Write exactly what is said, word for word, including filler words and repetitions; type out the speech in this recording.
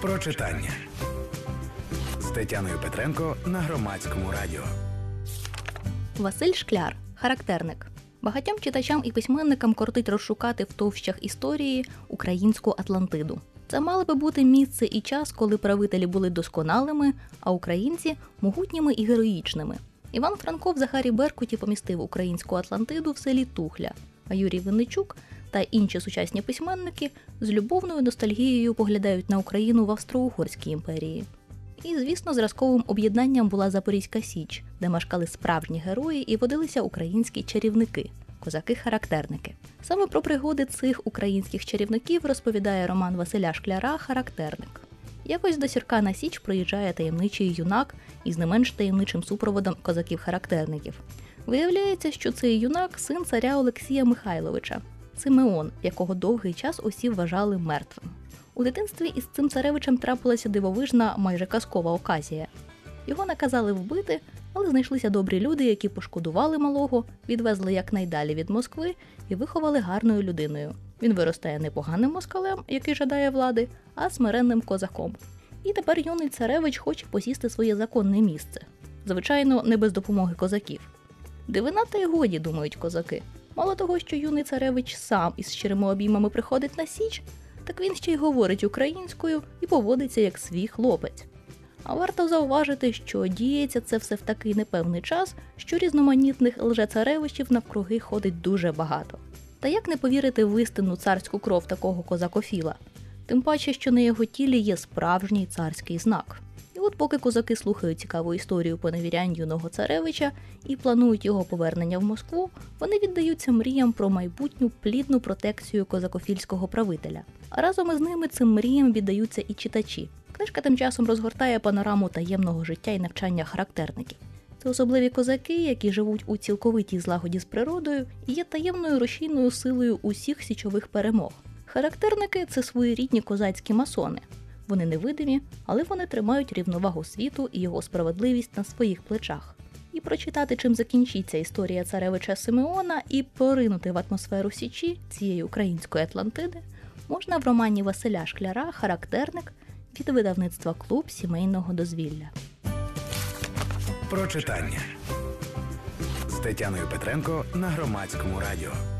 Про читання з Тетяною Петренко на Громадському радіо. Василь Шкляр. Характерник. Багатьом читачам і письменникам кортить розшукати в товщах історії українську Атлантиду. Це мало би бути місце і час, коли правителі були досконалими, а українці – могутніми і героїчними. Іван Франко в Захарі Беркуті помістив українську Атлантиду в селі Тухля, а Юрій Винничук та інші сучасні письменники з любовною ностальгією поглядають на Україну в Австро-Угорській імперії. І, звісно, зразковим об'єднанням була Запорізька Січ, де мешкали справжні герої і водилися українські чарівники – козаки-характерники. Саме про пригоди цих українських чарівників розповідає роман Василя Шкляра «Характерник». Якось до Сірка на Січ проїжджає таємничий юнак із не менш таємничим супроводом козаків-характерників. Виявляється, що цей юнак – син царя Олексія Михайловича, Симеон, якого довгий час усі вважали мертвим. У дитинстві із цим царевичем трапилася дивовижна, майже казкова оказія. Його наказали вбити, але знайшлися добрі люди, які пошкодували малого, відвезли якнайдалі від Москви і виховали гарною людиною. Він виростає не поганим москалем, який жадає влади, а смиренним козаком. І тепер юний царевич хоче посісти своє законне місце. Звичайно, не без допомоги козаків. Дивина та й годі, думають козаки. Мало того, що юний царевич сам із щирими обіймами приходить на Січ, так він ще й говорить українською і поводиться як свій хлопець. А варто зауважити, що діється це все в такий непевний час, що різноманітних лже-царевичів навкруги ходить дуже багато. Та як не повірити в істинну царську кров такого козакофіла? Тим паче, що на його тілі є справжній царський знак. І от поки козаки слухають цікаву історію поневірянь юного царевича і планують його повернення в Москву, вони віддаються мріям про майбутню плідну протекцію козакофільського правителя. А разом із ними цим мріям віддаються і читачі. Книжка тим часом розгортає панораму таємного життя і навчання характерників. Це особливі козаки, які живуть у цілковитій злагоді з природою і є таємною рушійною силою усіх січових перемог. Характерники – це своєрідні козацькі масони. Вони невидимі, але вони тримають рівновагу світу і його справедливість на своїх плечах. І прочитати, чим закінчиться історія царевича Симеона, і поринути в атмосферу Січі, цієї української Атлантиди, можна в романі Василя Шкляра «Характерник» від видавництва «Клуб сімейного дозвілля». Про читання з Тетяною Петренко на Громадському радіо.